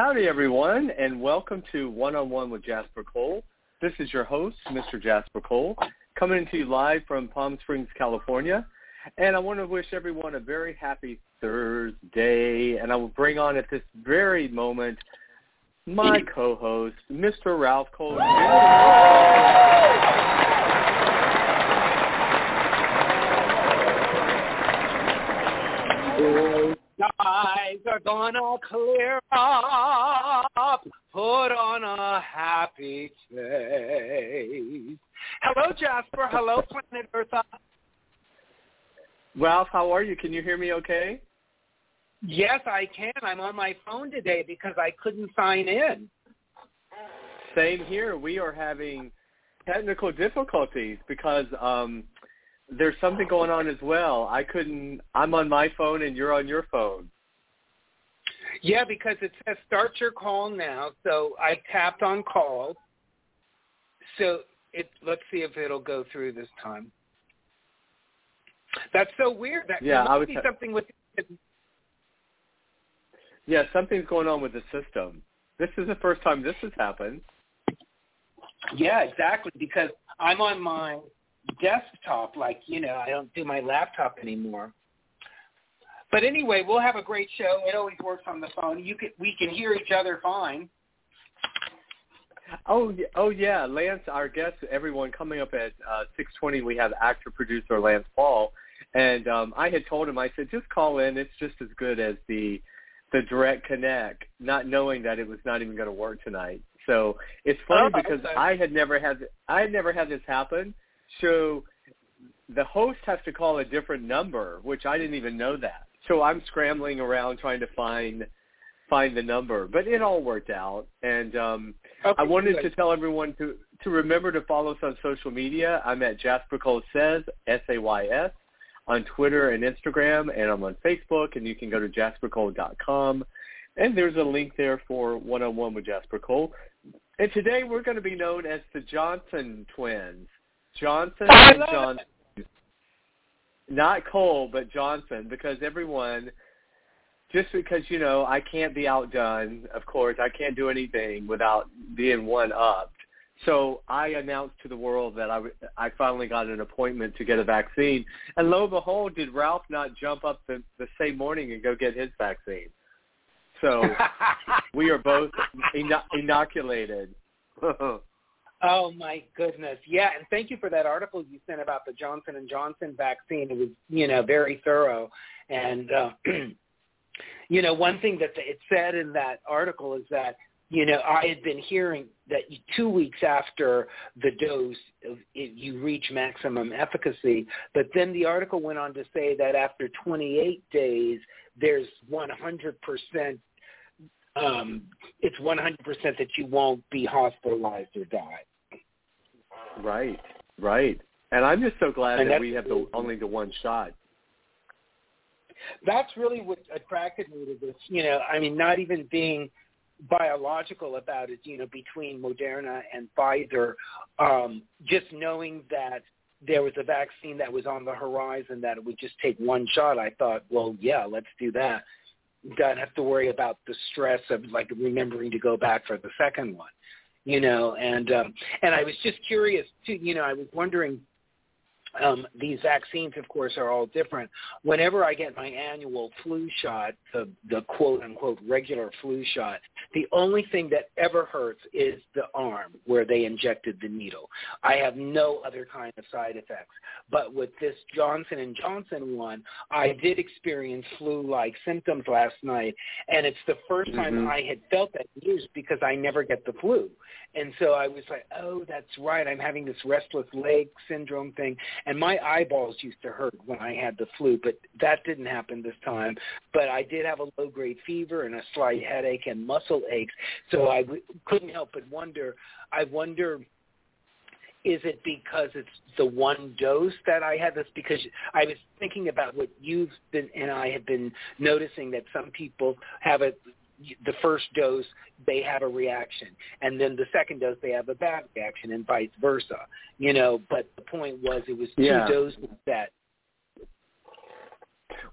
Howdy, everyone, and welcome to One-on-One with Jasper Cole. This is your host, Mr. Jasper Cole, coming to you live from Palm Springs, California. And I want to wish everyone a very happy Thursday. And I will bring on at this very moment my co-host, Mr. Ralph Cole. Skies are gonna clear up, put on a happy face. Hello, Jasper. Hello, Planet Earth. Ralph, how are you? Can you hear me okay? Yes, I can. I'm on my phone today because I couldn't sign in. Same here. We are having technical difficulties because there's something going on as well. I'm on my phone and you're on your phone. Yeah, because it says start your call now. So I tapped on call. So let's see if it'll go through this time. That's so weird. Yeah, something's going on with the system. This is the first time this has happened. Yeah, exactly, because I'm on my desktop, I don't do my laptop anymore. But anyway, we'll have a great show. It always works on the phone. We can hear each other fine. Oh yeah, Lance, our guest, everyone, coming up at 6:20. We have actor producer Lance Paul, and I had told him, I said, just call in. It's just as good as the direct connect, not knowing that it was not even going to work tonight. So it's funny because I had never had this happen. So the host has to call a different number, which I didn't even know that. So I'm scrambling around trying to find the number. But it all worked out. And I wanted to tell everyone to remember to follow us on social media. I'm at Jasper Cole Says, S-A-Y-S, on Twitter and Instagram. And I'm on Facebook. And you can go to jaspercole.com. And there's a link there for One-on-One with Jasper Cole. And today we're going to be known as the Johnson twins. Johnson and Johnson. Not Cole, but Johnson, because everyone, just because, I can't be outdone, of course, I can't do anything without being one-upped. So I announced to the world that I finally got an appointment to get a vaccine. And lo and behold, did Ralph not jump up the same morning and go get his vaccine? So we are both inoculated. Oh, my goodness. Yeah, and thank you for that article you sent about the Johnson & Johnson vaccine. It was, very thorough. And, one thing that it said in that article is that, I had been hearing that 2 weeks after the dose, you reach maximum efficacy. But then the article went on to say that after 28 days, there's 100%. It's 100% that you won't be hospitalized or die. Right. And I'm just so glad that we have only the one shot. That's really what attracted me to this. Not even being biological about it, between Moderna and Pfizer, just knowing that there was a vaccine that was on the horizon that it would just take one shot, I thought, well, yeah, let's do that. Don't have to worry about the stress of remembering to go back for the second one, and I was just curious too, I was wondering, these vaccines, of course, are all different. Whenever I get my annual flu shot, the quote unquote regular flu shot, the only thing that ever hurts is the arm where they injected the needle. I have no other kind of side effects. But with this Johnson and Johnson one, I did experience flu-like symptoms last night, and it's the first time I had felt that news because I never get the flu. And so I was like, oh, that's right, I'm having this restless leg syndrome thing. And my eyeballs used to hurt when I had the flu, but that didn't happen this time. But I did have a low-grade fever and a slight headache and muscle aches. So I couldn't help but wonder, is it because it's the one dose that I had this? Because I was thinking about what you've been, and I have been noticing that some people have a, the first dose, they have a reaction, and then the second dose, they have a bad reaction, and vice versa, you know, but the point was it was two doses that.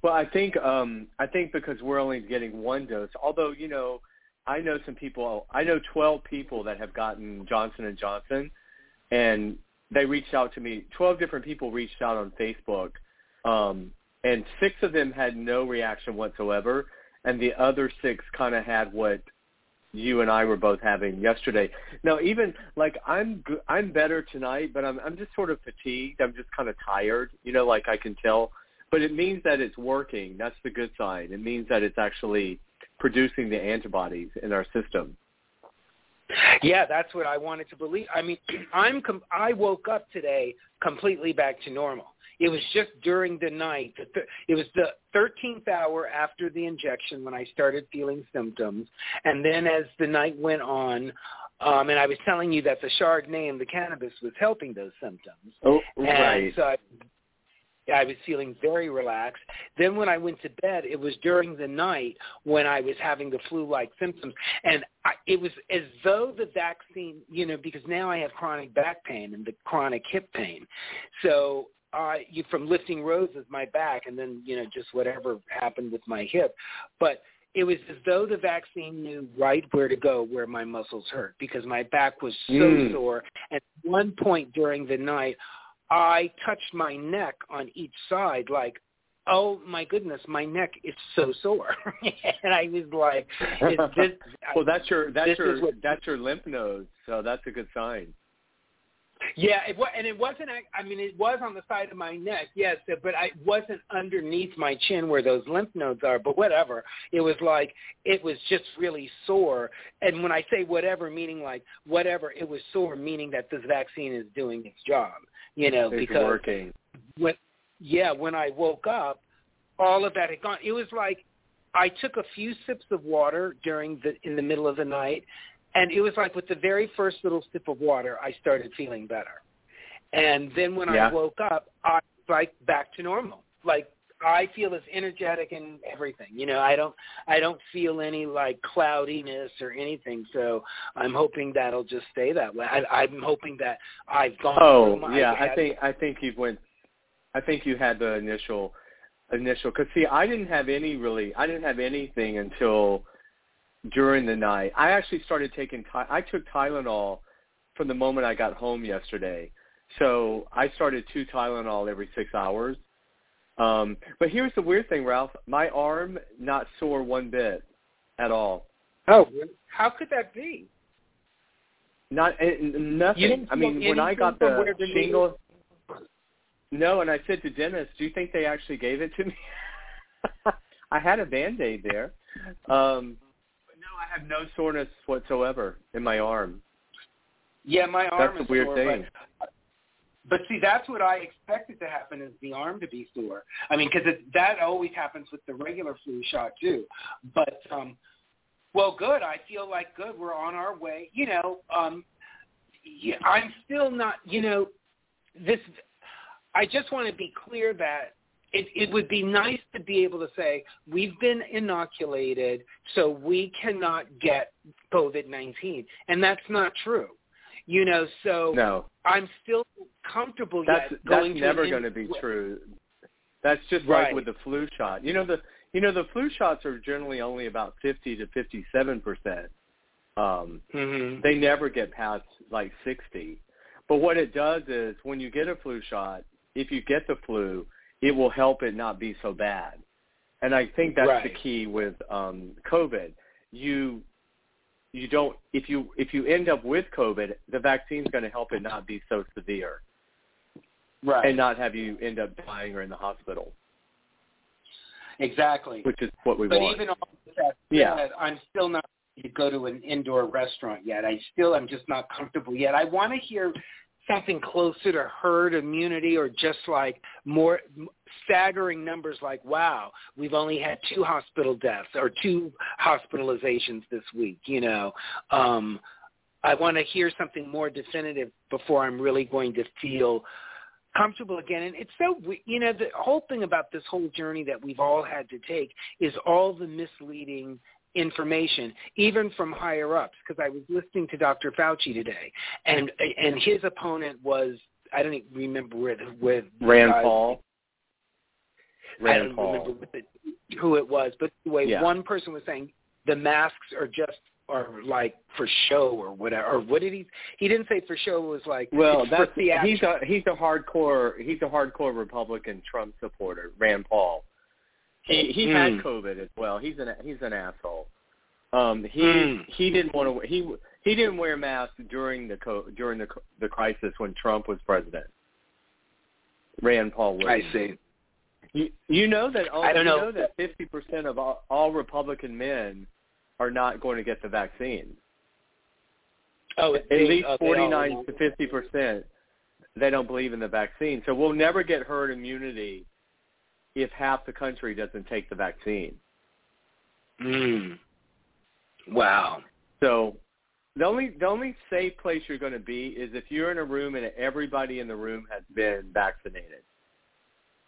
Well, I think because we're only getting one dose, although, you know, I know some people, I know 12 people that have gotten Johnson & Johnson, and they reached out to me. 12 different people reached out on Facebook, and 6 of them had no reaction whatsoever, and the other 6 kind of had what you and I were both having yesterday. Now, even like I'm better tonight, but I'm just sort of fatigued. I'm just kind of tired, you know, like I can tell. But it means that it's working. That's the good sign. It means that it's actually producing the antibodies in our system. Yeah, that's what I wanted to believe. I mean, I woke up today completely back to normal. It was just during the night. It was the 13th hour after the injection when I started feeling symptoms. And then as the night went on, and I was telling you that the Chardonnay and the cannabis was helping those symptoms. Oh, right. And so I was feeling very relaxed. Then when I went to bed, it was during the night when I was having the flu-like symptoms. And it was as though the vaccine, you know, because now I have chronic back pain and the chronic hip pain. So from lifting roses, my back, and then, you know, just whatever happened with my hip. But it was as though the vaccine knew right where to go where my muscles hurt, because my back was so sore. At one point during the night, I touched my neck on each side like, oh, my goodness, my neck is so sore. And I was like, is this, well, that's your lymph nodes, so that's a good sign. Yeah, it wasn't. I mean, it was on the side of my neck, yes, but it wasn't underneath my chin where those lymph nodes are. But whatever, it was like it was just really sore. And when I say whatever, meaning like whatever, it was sore, meaning that this vaccine is doing its job. You know, it's because working. When I woke up, all of that had gone. It was like I took a few sips of water in the middle of the night. And it was like with the very first little sip of water, I started feeling better. And then when I woke up, I was like back to normal. Like I feel as energetic and everything. You know, I don't feel any like cloudiness or anything. So I'm hoping that'll just stay that way. I'm hoping that I've gone. I think you had the initial. Because see, I didn't have anything until during the night. I actually started I took Tylenol from the moment I got home yesterday. So I started 2 Tylenol every 6 hours. But here's the weird thing, Ralph. My arm not sore one bit at all. Oh, how could that be? Nothing. I mean, when I got the shingles. No, and I said to Dennis, do you think they actually gave it to me? I had a Band-Aid there. I have no soreness whatsoever in my arm. Yeah, my arm is sore. That's a weird thing. But see, that's what I expected to happen, is the arm to be sore. I mean, because that always happens with the regular flu shot, too. But, good. I feel like good. We're on our way. You know, I'm still not, you know, this – I just want to be clear that it would be nice to be able to say we've been inoculated, so we cannot get COVID-19, and that's not true, you know. So no. I'm still comfortable. That's never going to be true. That's just right. Like with the flu shot. You know, the flu shots are generally only about 50 to 57%. They never get past like 60. But what it does is when you get a flu shot, if you get the flu, it will help it not be so bad. And I think that's the key with COVID. You don't – if you end up with COVID, the vaccine's going to help it not be so severe. Right. And not have you end up dying or in the hospital. Exactly. Which is what we want. But even all of that said, I'm still not ready to go to an indoor restaurant yet. I'm just not comfortable yet. I want to hear – something closer to herd immunity, or just like more staggering numbers like, wow, we've only had 2 hospital deaths or 2 hospitalizations this week, you know. I want to hear something more definitive before I'm really going to feel comfortable again. And it's so, you know, the whole thing about this whole journey that we've all had to take is all the misleading information, even from higher ups, because I was listening to Dr. Fauci today, and his opponent was, I don't even remember where Rand Paul. Who it was, but the way one person was saying the masks are like for show or whatever, or what did he didn't say for show, it was like, well, that's the action. He's a hardcore Republican Trump supporter, Rand Paul. He had COVID as well. He's an asshole. He didn't wear a mask during the crisis when Trump was president. Rand Paul was. I see. You know that that 50% of all Republican men are not going to get the vaccine. Oh, at least 49 to 50%. They don't believe in the vaccine, so we'll never get herd immunity if half the country doesn't take the vaccine. Wow. So the only safe place you're going to be is if you're in a room and everybody in the room has been vaccinated.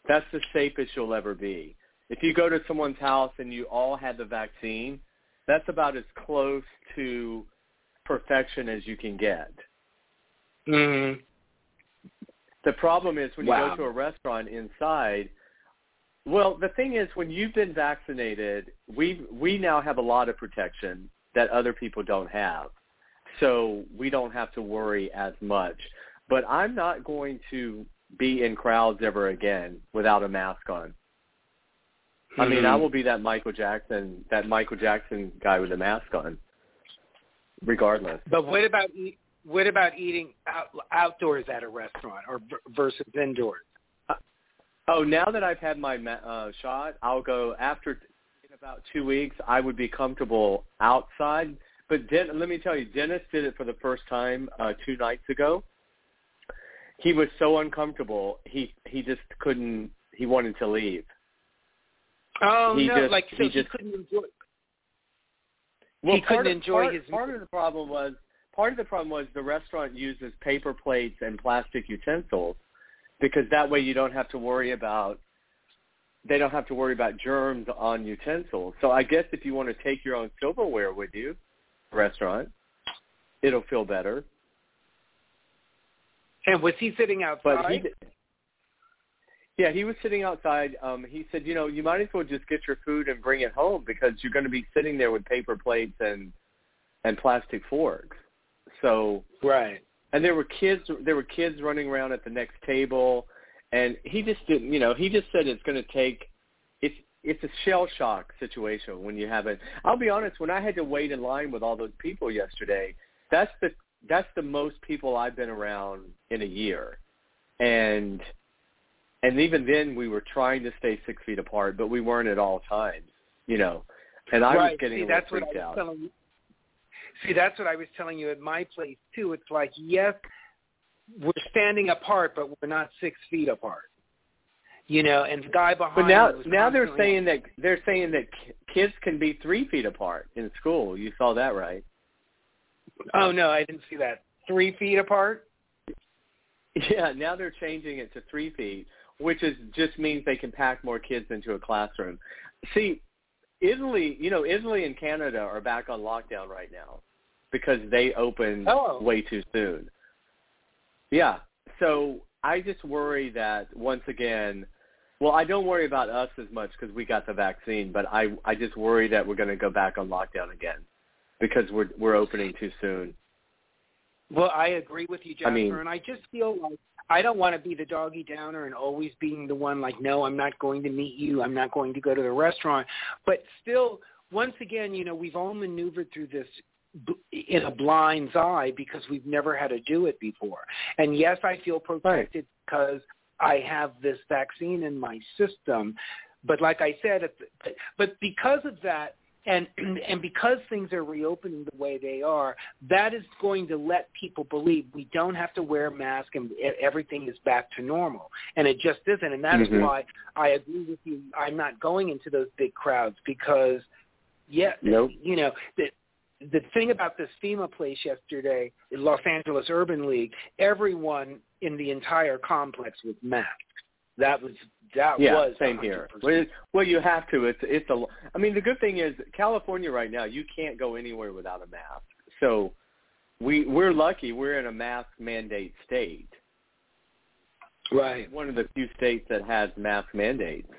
That's the safest you'll ever be. If you go to someone's house and you all had the vaccine, that's about as close to perfection as you can get. The problem is when you go to a restaurant inside. Well, the thing is, when you've been vaccinated, we now have a lot of protection that other people don't have. So we don't have to worry as much. But I'm not going to be in crowds ever again without a mask on. I mean, I will be that Michael Jackson guy with a mask on, regardless. But what about eating outdoors at a restaurant or versus indoors? Oh, now that I've had my shot, I'll go after in about 2 weeks. I would be comfortable outside. But let me tell you, Dennis did it for the first time 2 nights ago. He was so uncomfortable. He just couldn't. He wanted to leave. Oh, he couldn't enjoy. Well, part of the problem was the restaurant uses paper plates and plastic utensils. Because that way they don't have to worry about germs on utensils. So I guess if you want to take your own silverware with you, restaurant, it'll feel better. And was he sitting outside? He was sitting outside. He said, you know, you might as well just get your food and bring it home because you're going to be sitting there with paper plates and plastic forks. So right. And there were kids running around at the next table, and he just didn't, you know, he just said it's going to take, it's a shell shock situation when you have it. I'll be honest, when I had to wait in line with all those people yesterday, that's the most people I've been around in a year. And even then we were trying to stay 6 feet apart, but we weren't at all times, you know, and I was getting a little freaked out. See, that's what I was telling you at my place, too. It's like, yes, we're standing apart, but we're not 6 feet apart. You know, and the guy behind. But now they're saying that kids can be 3 feet apart in school. You saw that, right? Oh, no, I didn't see that. 3 feet apart? Yeah, now they're changing it to 3 feet, which is just means they can pack more kids into a classroom. See, Italy and Canada are back on lockdown right now because they opened way too soon. Yeah. So I just worry that once again, well, I don't worry about us as much because we got the vaccine, but I just worry that we're going to go back on lockdown again because we're opening too soon. Well, I agree with you, Jasper, and I just feel like I don't want to be the doggy downer and always being the one like, no, I'm not going to meet you. I'm not going to go to the restaurant. But still, once again, you know, we've all maneuvered through this in a blind's eye because we've never had to do it before. And, yes, I feel protected because I have this vaccine in my system. But like I said, but because of that, And because things are reopening the way they are, that is going to let people believe we don't have to wear masks and everything is back to normal. And it just isn't. And that's why I agree with you. I'm not going into those big crowds because, you know, the thing about this FEMA place yesterday, in Los Angeles Urban League, everyone in the entire complex was masked. That was same 100%. Here. Well, you have to. It's a. I mean, the good thing is California right now. You can't go anywhere without a mask. So we're lucky. We're in a mask mandate state. Right. One of the few states that has mask mandates.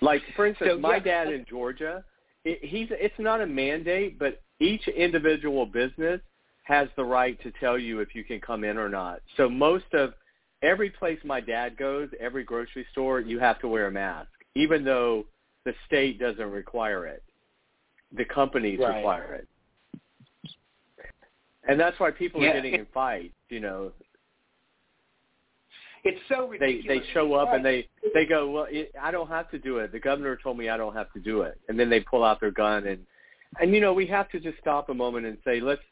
Like for instance, my dad in Georgia. It's not a mandate, but each individual business has the right to tell you if you can come in or not. So most of every place my dad goes, every grocery store, you have to wear a mask, even though the state doesn't require it. The companies require it. And that's why people are getting in fights, you know. It's so ridiculous. They show up and they go, well, I don't have to do it. The governor told me I don't have to do it. And then they pull out their gun. And you know, we have to just stop a moment and say, let's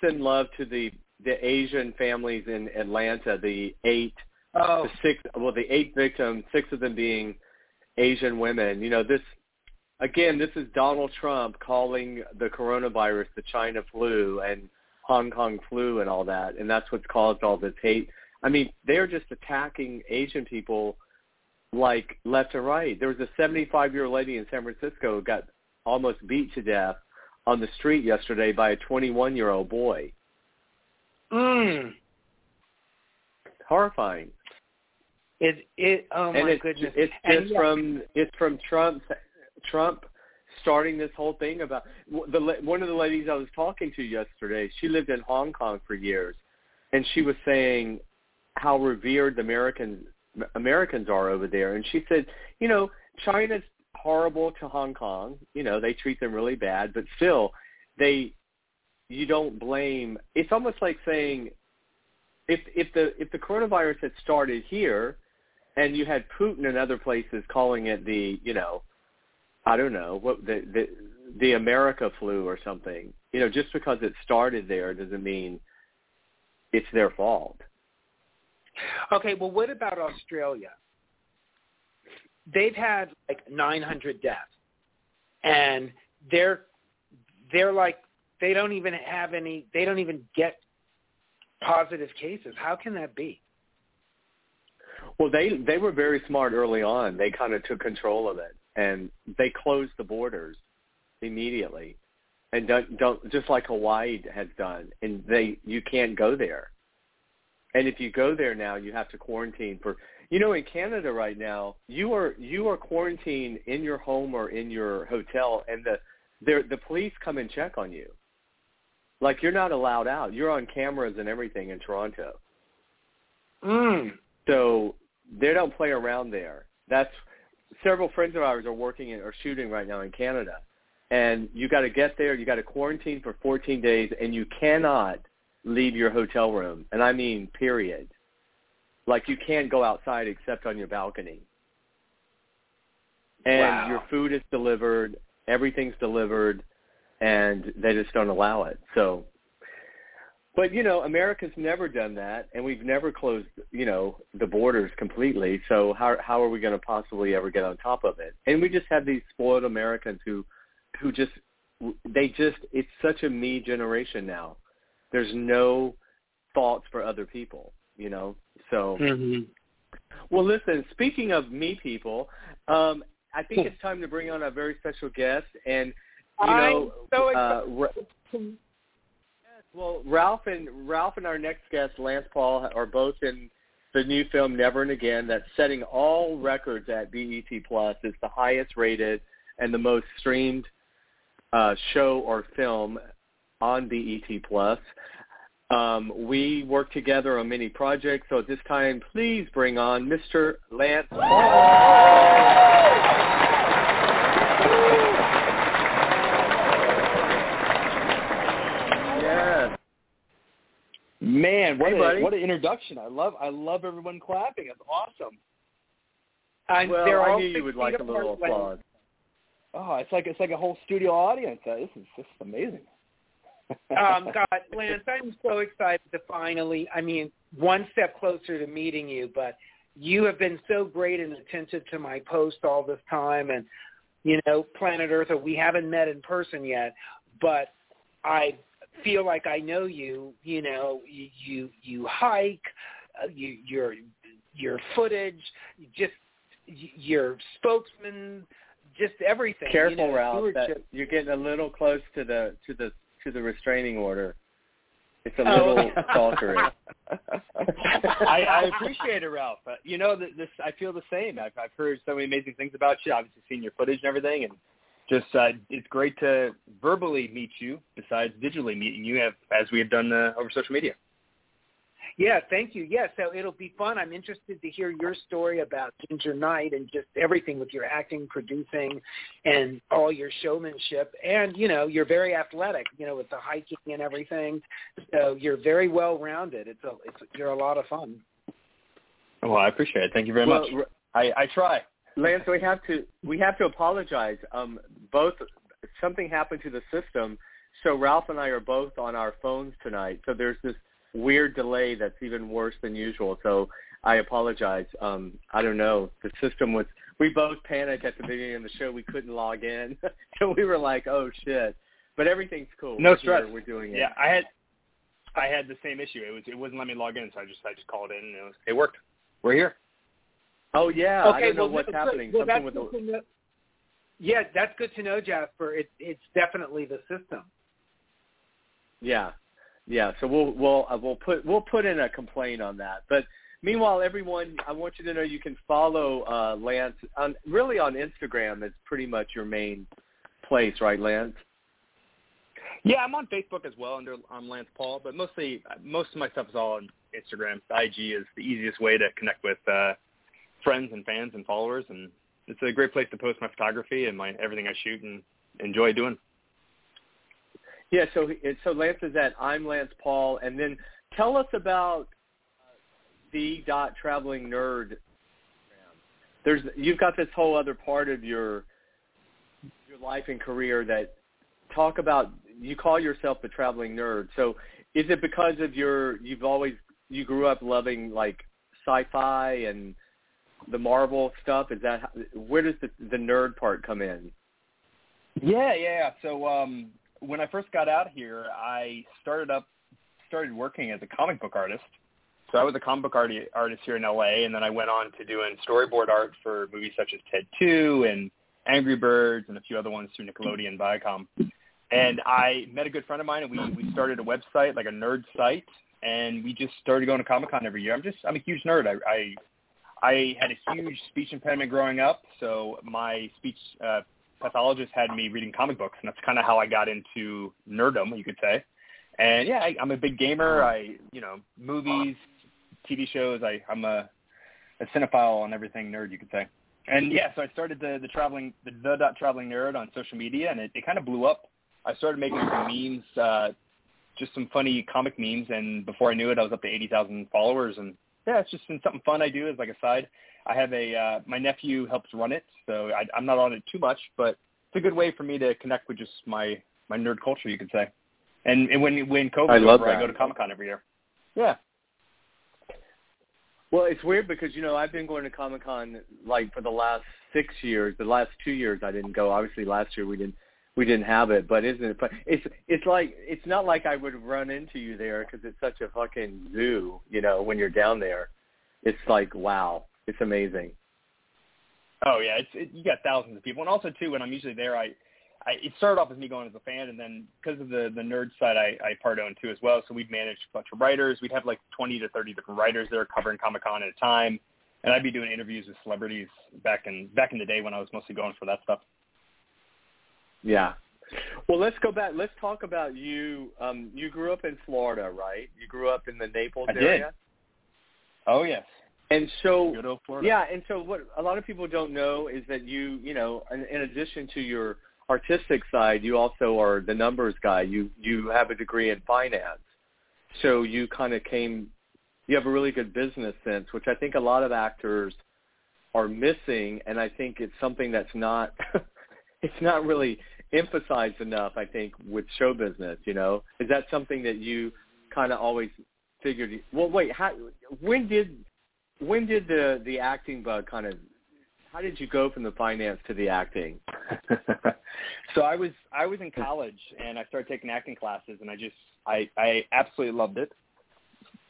send love to the Asian families in Atlanta, the eight victims, six of them being Asian women. You know, this is Donald Trump calling the coronavirus the China flu and Hong Kong flu and all that, and that's what's caused all this hate. I mean, they're just attacking Asian people like left and right. There was a 75-year-old lady in San Francisco who got almost beat to death on the street yesterday by a 21-year-old boy. Horrifying. Oh my goodness. It's from Trump starting this whole thing about one of the ladies I was talking to yesterday. She lived in Hong Kong for years, and she was saying how revered the Americans are over there. And she said, you know, China's horrible to Hong Kong. You know, they treat them really bad, but still, you don't blame. It's almost like saying, if the coronavirus had started here, and you had Putin and other places calling it the America flu or something. You know, just because it started there doesn't mean it's their fault. Okay, well, what about Australia? They've had like 900 deaths, and they're like. They don't even have any. They don't even get positive cases. How can that be? Well, they were very smart early on. They kind of took control of it, and they closed the borders immediately, and don't just like Hawaii has done. And you can't go there, and if you go there now, you have to quarantine for. You know, in Canada right now, you are quarantined in your home or in your hotel, and the police come and check on you. Like, you're not allowed out. You're on cameras and everything in Toronto. So they don't play around there. That's several friends of ours are working or shooting right now in Canada. And you got to get there. You got to quarantine for 14 days, and you cannot leave your hotel room. And I mean, period. Like, you can't go outside except on your balcony. And your food is delivered. Everything's delivered. And they just don't allow it. So, but, you know, America's never done that, and we've never closed, you know, the borders completely. So how are we going to possibly ever get on top of it? And we just have these spoiled Americans who it's such a me generation now. There's no thoughts for other people, you know. So, well, listen, speaking of me people, I think it's time to bring on a very special guest, and you know, well, Ralph and our next guest, Lance Paul, are both in the new film Never and Again that's setting all records at BET Plus. It's the highest rated and the most streamed show or film on BET Plus. We work together on many projects, so at this time, please bring on Mr. Lance Paul. Man, what an introduction. I love everyone clapping. It's awesome. I knew you would like a little applause. Oh, it's like a whole studio audience. This is just amazing. God, Lance, I'm so excited to finally, I mean, one step closer to meeting you, but you have been so great and attentive to my post all this time. And, you know, Planet Earth, we haven't met in person yet, but I feel like I know you. You know, you hike, your footage, just your spokesman, just everything. Careful, you know, Ralph, you're getting a little close to the restraining order. It's a little faltering. I appreciate it, Ralph. You know, this I feel the same. I've heard so many amazing things about you. Obviously, seen your footage and everything, and just it's great to verbally meet you. Besides digitally meeting you, as we have done over social media. Yeah, thank you. Yeah, so it'll be fun. I'm interested to hear your story about Ginger Knight and just everything with your acting, producing, and all your showmanship. And, you know, you're very athletic, you know, with the hiking and everything. So you're very well-rounded. You're a lot of fun. Well, I appreciate it. Thank you very much. I try. Lance, we have to apologize. Something happened to the system, so Ralph and I are both on our phones tonight. So there's this weird delay that's even worse than usual, so I apologize. I don't know. The system was – we both panicked at the beginning of the show. We couldn't log in. So we were like, oh, shit. But everything's cool. No stress. We're doing it. Yeah, I had the same issue. It wouldn't let me log in, so I just called in, and it worked. We're here. Oh, yeah. Okay, I don't know what's happening. Well, that's good to know, Jasper. It's definitely the system. Yeah. Yeah, so we'll put in a complaint on that. But meanwhile, everyone, I want you to know you can follow Lance on Instagram. It's pretty much your main place, right, Lance? Yeah, I'm on Facebook as well under Lance Paul, but most of my stuff is all on Instagram. IG is the easiest way to connect with friends and fans and followers, and it's a great place to post my photography and my everything I shoot and enjoy doing. Yeah, so Lance is at I'm Lance Paul, and then tell us about the Traveling Nerd. You've got this whole other part of your life and career that talk about. You call yourself the Traveling Nerd. So is it because of you grew up loving like sci-fi and the Marvel stuff? Is that where does the nerd part come in? Yeah. So. When I first got out here, I started working as a comic book artist. So I was a comic book artist here in LA, and then I went on to doing storyboard art for movies such as Ted Two and Angry Birds and a few other ones through Nickelodeon, Viacom. And I met a good friend of mine, and we started a website, like a nerd site, and we just started going to Comic Con every year. I'm a huge nerd. I had a huge speech impediment growing up, so my speech pathologist had me reading comic books, and that's kind of how I got into nerdom, you could say. And yeah, I'm a big gamer. Movies, TV shows. I'm a cinephile on everything nerd, you could say. And yeah, so I started the traveling nerd on social media, and it kind of blew up. I started making some memes, just some funny comic memes, and before I knew it, I was up to 80,000 followers. And yeah, it's just been something fun I do as like a side. I have my nephew helps run it, so I'm not on it too much, but it's a good way for me to connect with just my nerd culture, you could say. And when COVID's over, I go to Comic Con every year. Yeah. Well, it's weird because, you know, I've been going to Comic Con like for the last 6 years. The last 2 years I didn't go. Obviously, last year we didn't have it, but isn't it? But it's like it's not like I would run into you there because it's such a fucking zoo. You know, when you're down there, it's like wow. It's amazing. Oh yeah, you got thousands of people, and also too when I'm usually there, it started off as me going as a fan, and then because of the nerd side, I part owned too as well. So we'd manage a bunch of writers. We'd have like 20 to 30 different writers there covering Comic Con at a time, and I'd be doing interviews with celebrities back in the day when I was mostly going for that stuff. Yeah. Well, let's go back. Let's talk about you. You grew up in Florida, right? You grew up in the Naples area. I did. Oh yes. And so, yeah, and so what a lot of people don't know is that you know, in addition to your artistic side, you also are the numbers guy. You have a degree in finance. So you have a really good business sense, which I think a lot of actors are missing, and I think it's something that's not it's not really emphasized enough, I think, with show business, you know? Is that something that you kind of always figured? Well, wait, when did the acting bug kind of, how did you go from the finance to the acting? So I was in college and I started taking acting classes, and I absolutely loved it.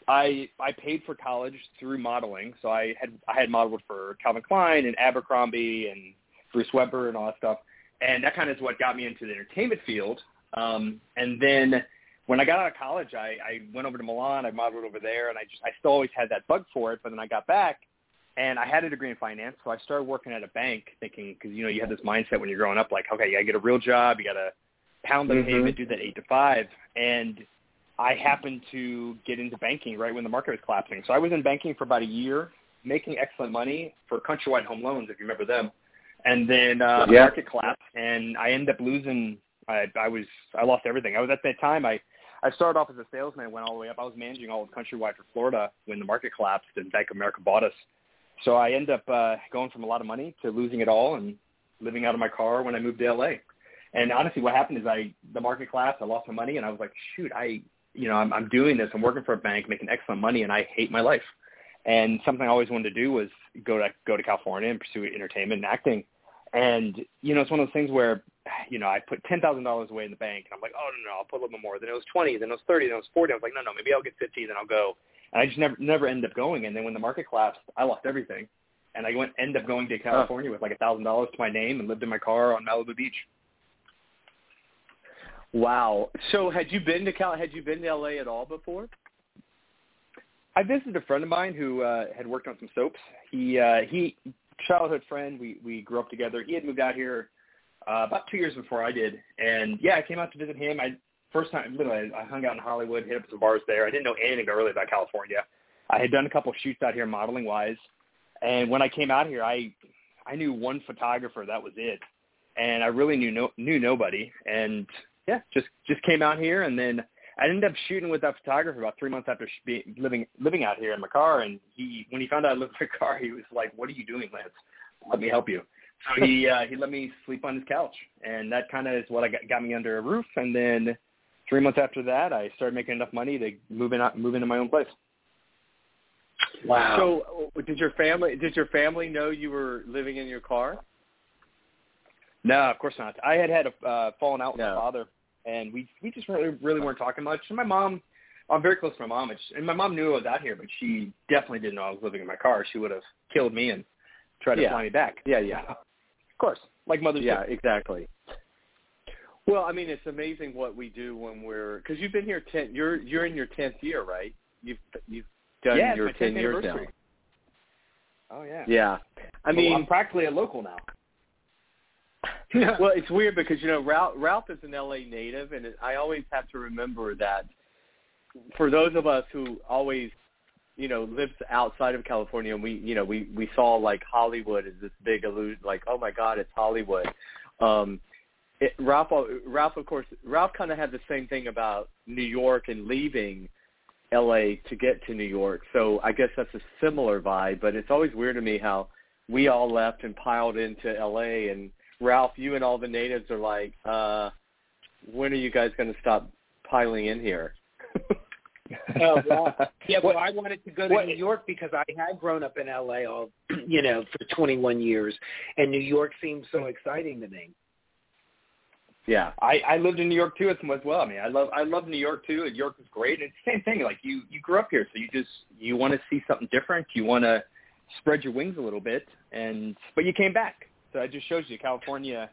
I paid for college through modeling, so I had modeled for Calvin Klein and Abercrombie and Bruce Weber and all that stuff, and that kind of is what got me into the entertainment field. And then when I got out of college, I went over to Milan, I modeled over there, and I still always had that bug for it. But then I got back, and I had a degree in finance, so I started working at a bank, thinking, because you know you have this mindset when you're growing up, like, okay, you gotta get a real job, you gotta pound the pavement, do that 8 to 5, and I happened to get into banking right when the market was collapsing. So I was in banking for about a year, making excellent money for Countrywide Home Loans, if you remember them. And then the market collapsed, and I ended up losing. I lost everything. I was at that time. I started off as a salesman, went all the way up. I was managing all of Countrywide for Florida when the market collapsed and Bank of America bought us. So I ended up going from a lot of money to losing it all and living out of my car when I moved to L.A. And honestly, what happened is the market collapsed. I lost my money, and I was like, shoot, I'm doing this. I'm working for a bank, making excellent money, and I hate my life. And something I always wanted to do was go to California and pursue entertainment and acting. And, you know, it's one of those things where, you know, I put $10,000 away in the bank, and I'm like, oh, no, I'll put a little bit more. Then it was 20, then it was 30, then it was 40. I was like, no, maybe I'll get 50, then I'll go. And I just never ended up going. And then when the market collapsed, I lost everything. And I ended up going to California with like $1,000 to my name and lived in my car on Malibu Beach. Wow. So had you been to LA at all before? I visited a friend of mine who had worked on some soaps. He childhood friend. We grew up together. He had moved out here about 2 years before I did, and yeah, I came out to visit him. I hung out in Hollywood, hit up some bars there. I didn't know anything really about California. I had done a couple shoots out here modeling wise, and when I came out here, I knew one photographer. That was it, and I really knew nobody. And yeah, just came out here, and then I ended up shooting with that photographer about 3 months after living out here in my car. And when he found out I lived in my car, he was like, "What are you doing, Lance? Let me help you." So he let me sleep on his couch, and that kind of is what got me under a roof. And then 3 months after that, I started making enough money to move into my own place. Wow! So did your family know you were living in your car? No, of course not. I had a fallen out with my father, and we just really weren't talking much. And my mom, I'm very close to my mom, and my mom knew I was out here, but she definitely didn't know I was living in my car. She would have killed me and tried to fly me back. Yeah. Of course, like mothers. Yeah, exactly. Well, I mean, it's amazing what we do when because you've been here 10. You're in your 10th year, right? You've done your my 10 years now. Oh yeah. Yeah, I mean, I'm practically a local now. Well, it's weird because, you know, Ralph is an L.A. native, and I always have to remember that for those of us who always, you know, lived outside of California, and we saw, like, Hollywood as this big illusion, like, oh, my God, it's Hollywood. Ralph kind of had the same thing about New York and leaving L.A. to get to New York, so I guess that's a similar vibe, but it's always weird to me how we all left and piled into L.A., and Ralph, you and all the natives are like, when are you guys going to stop piling in here? Well, I wanted to go to New York because I had grown up in L.A. for 21 years, and New York seemed so exciting to me. Yeah, I lived in New York too as well. I mean, I love New York too. And New York is great. And it's the same thing. Like you grew up here, so you want to see something different. You want to spread your wings a little bit, but you came back. So it just shows you California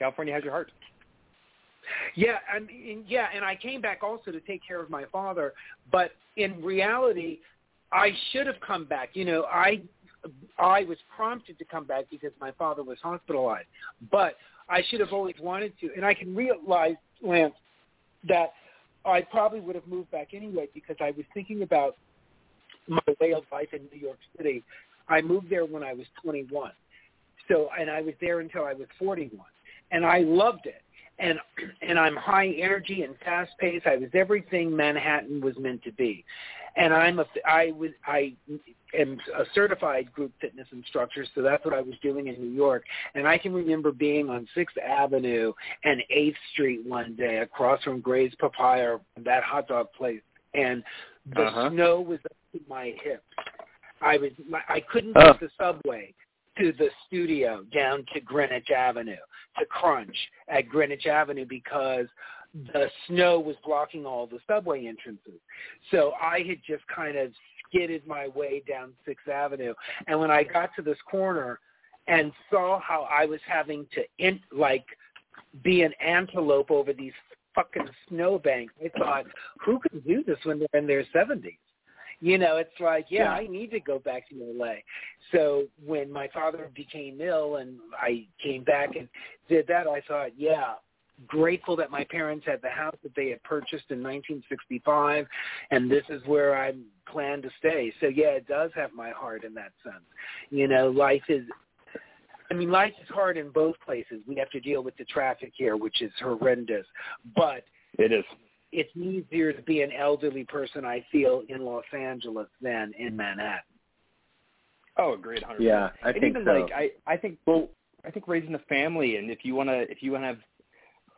has your heart. Yeah, and I came back also to take care of my father, but in reality, I should have come back. You know, I was prompted to come back because my father was hospitalized, but I should have always wanted to. And I can realize, Lance, that I probably would have moved back anyway because I was thinking about my way of life in New York City. I moved there when I was 21. So, and I was there until I was 41, and I loved it. and I'm high energy and fast paced. I was everything Manhattan was meant to be. And I am a certified group fitness instructor, so that's what I was doing in New York. And I can remember being on 6th Avenue and 8th Street one day across from Gray's Papaya, that hot dog place, and the snow was up to my hips. I couldn't get the subway to the studio down to Greenwich Avenue to crunch at Greenwich Avenue because the snow was blocking all the subway entrances. So I had just kind of skidded my way down 6th Avenue. And when I got to this corner and saw how I was having to be an antelope over these fucking snowbanks, I thought, who can do this when they're in their 70s? You know, it's like, yeah, I need to go back to L.A. So when my father became ill and I came back and did that, I thought, grateful that my parents had the house that they had purchased in 1965, and this is where I plan to stay. So, it does have my heart in that sense. You know, life is hard in both places. We have to deal with the traffic here, which is horrendous. But it is. It's easier to be an elderly person, I feel, in Los Angeles than in Manhattan. Oh, agreed, 100%. Yeah, I think even, so. I think raising a family, and if you want to have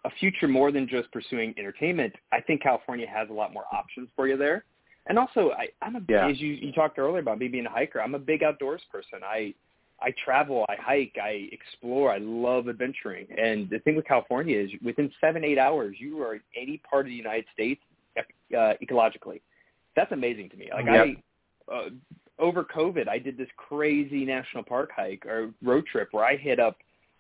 a future more than just pursuing entertainment, I think California has a lot more options for you there. And also, as you talked earlier about me being a hiker, I'm a big outdoors person. I travel, I hike, I explore, I love adventuring. And the thing with California is within 7-8 hours, you are in any part of the United States ecologically. That's amazing to me. Over COVID, I did this crazy national park hike or road trip where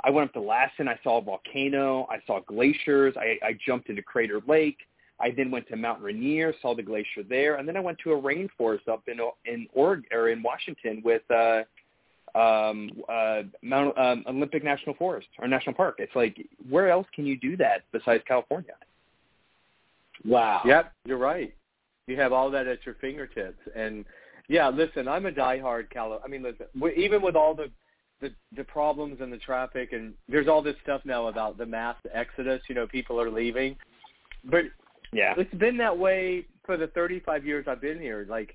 I went up to Lassen, I saw a volcano, I saw glaciers, I jumped into Crater Lake, I then went to Mount Rainier, saw the glacier there, and then I went to a rainforest up in Oregon or in Washington with Olympic National Forest or National Park. It's like, where else can you do that besides California? Wow. Yep, you're right. You have all that at your fingertips, and listen, I'm a diehard even with all the problems and the traffic, and there's all this stuff now about the mass exodus, people are leaving. But it's been that way for the 35 years I've been here. Like,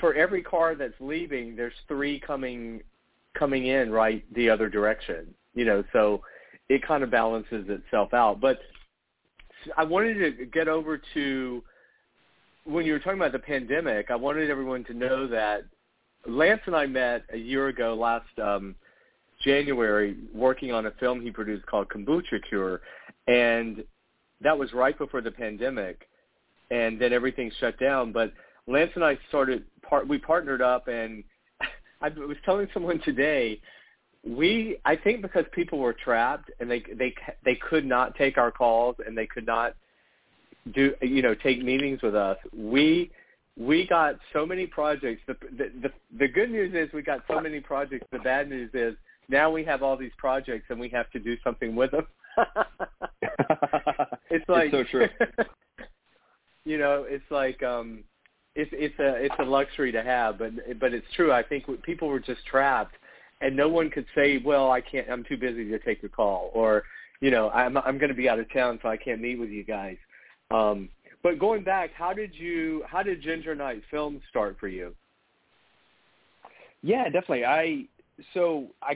for every car that's leaving, there's 3 coming in right the other direction, so it kind of balances itself out. But I wanted to get over to when you were talking about the pandemic, I wanted everyone to know that Lance and I met a year ago last January working on a film he produced called Kombucha Cure, and that was right before the pandemic, and then everything shut down. But Lance and I we partnered up, and I was telling someone today, I think because people were trapped and they could not take our calls and they could not do take meetings with us, we got so many projects. The good news is we got so many projects. The bad news is now we have all these projects and we have to do something with them. It's so true. It's a luxury to have, but it's true. I think people were just trapped, and no one could say, "Well, I can't. I'm too busy to take the call," or "I'm going to be out of town, so I can't meet with you guys." But going back, how did Ginger Knight Films start for you? Yeah, definitely. I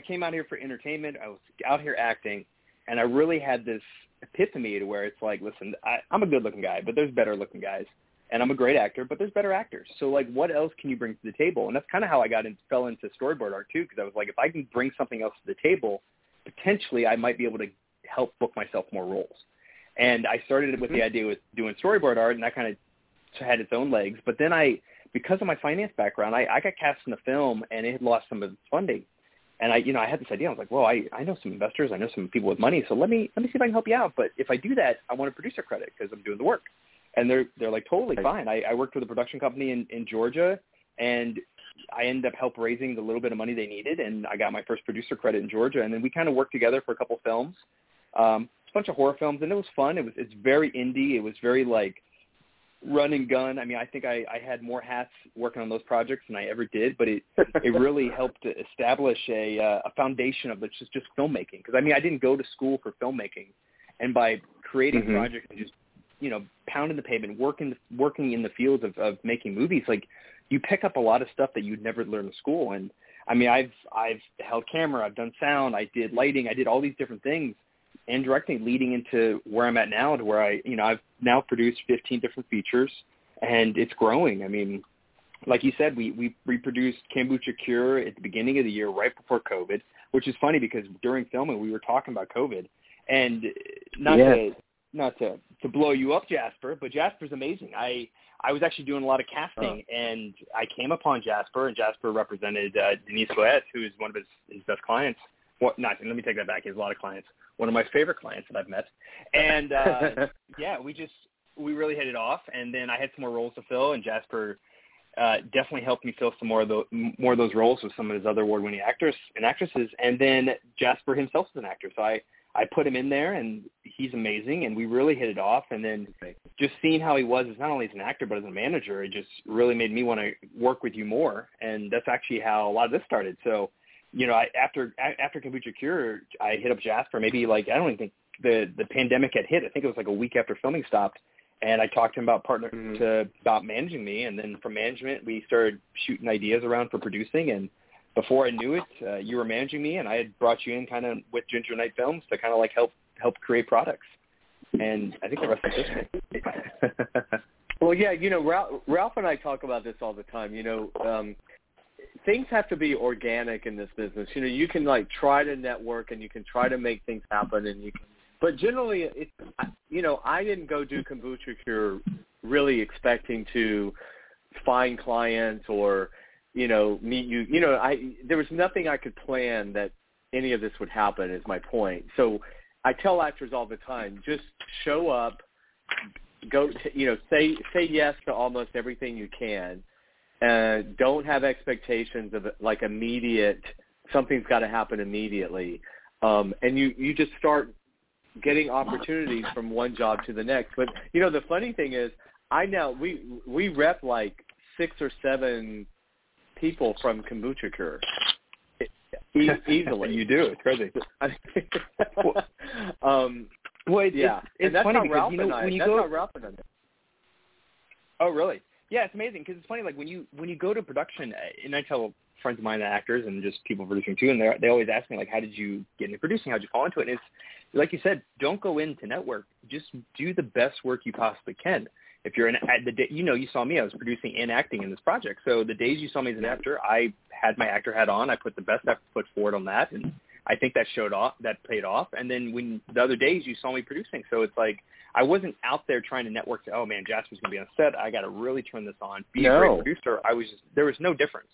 came out here for entertainment. I was out here acting, and I really had this epiphany to where it's like, listen, I'm a good-looking guy, but there's better-looking guys, and I'm a great actor, but there's better actors. So, what else can you bring to the table? And that's kind of how I fell into storyboard art, too, because I was like, if I can bring something else to the table, potentially I might be able to help book myself more roles. And I started with the idea of doing storyboard art, and that kind of had its own legs. But then because of my finance background, I got cast in a film, and it had lost some of its funding. And I had this idea. I was like, well, I know some investors. I know some people with money, so let me see if I can help you out. But if I do that, I want a producer credit because I'm doing the work. And they're like, totally fine. I worked with a production company in Georgia, and I ended up helping raising the little bit of money they needed, and I got my first producer credit in Georgia. And then we kind of worked together for a couple films. Bunch of horror films, and it was fun. It's very indie. It was very run and gun. I mean, I think I had more hats working on those projects than I ever did, but it really helped to establish a foundation of just filmmaking. Because I didn't go to school for filmmaking, And by creating projects and just, you know, pounding the pavement, working in the fields of making movies, like, you pick up a lot of stuff that you'd never learn in school. And I mean, I've held camera, I've done sound, I did lighting, I did all these different things, and directing, leading into where I'm at now, to where I've now produced 15 different features, and it's growing. I mean, like you said, we produced Kombucha Cure at the beginning of the year, right before COVID, which is funny because during filming we were talking about COVID, and not to blow you up, Jasper, but Jasper's amazing. I was actually doing a lot of casting, and I came upon Jasper, and Jasper represented Denise Coez, who is one of his best clients. Well, let me take that back. He has a lot of clients. One of my favorite clients that I've met. And, we really hit it off, and then I had some more roles to fill, and Jasper definitely helped me fill some more of those roles with some of his other award-winning actors and actresses, and then Jasper himself is an actor, so I put him in there, and he's amazing, and we really hit it off. And then just seeing how he was, as not only as an actor but as a manager, it just really made me want to work with you more. And that's actually how a lot of this started. So, after Kombucha Cure, I hit up Jasper. Maybe I don't even think the pandemic had hit. I think it was a week after filming stopped, and I talked to him about about managing me. And then from management, we started shooting ideas around for producing. And before I knew it, you were managing me, and I had brought you in kind of with Ginger Knight Films to kind of help create products. And I think the rest is history. Well, yeah, Ralph and I talk about this all the time. Things have to be organic in this business. You can try to network, and you can try to make things happen, but generally, I didn't go do Kombucha Cure really expecting to find clients or meet you. There was nothing I could plan that any of this would happen, is my point. So I tell actors all the time, just show up, go, say yes to almost everything you can. Don't have expectations of something's got to happen immediately. And you just start getting opportunities from one job to the next. But, the funny thing is we rep 6 or 7 people from Kombucha Cure easily. You do. It's crazy. It's funny because how Ralph and I did. Oh, really? Yeah, it's amazing because it's funny. When you go to production, and I tell friends of mine that actors and just people producing too, and they always ask me how did you get into producing? How did you fall into it? And it's like you said, don't go into network. Just do the best work you possibly can. If you're you saw me. I was producing and acting in this project. So the days you saw me as an actor, I had my actor hat on. I put the best effort foot forward on that, and I think that showed off. That paid off. And then when the other days you saw me producing, so it's I wasn't out there trying to network to, oh, man, Jasper's going to be on set. I got to really turn this on. Be a great producer. There was no difference.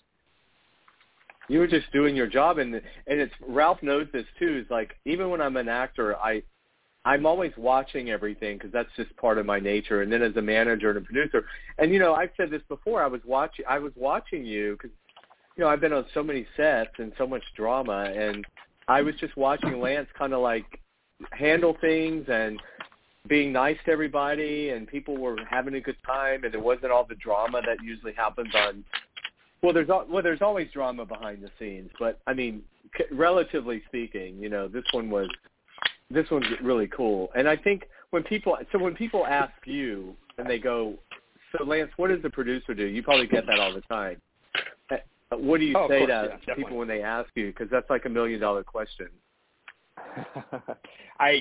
You were just doing your job. And it's, Ralph knows this, too. It's even when I'm an actor, I'm always watching everything because that's just part of my nature. And then as a manager and a producer, and, I've said this before, I was watching you because, I've been on so many sets and so much drama. And I was just watching Lance kind of handle things and being nice to everybody, and people were having a good time, and there wasn't all the drama that usually happens on there's always drama behind the scenes, but I mean relatively speaking, this one's really cool. And I think when people ask you and they go, so Lance, what does the producer do? You probably get that all the time. What do you say to people when they ask you, because that's like $1 million question? I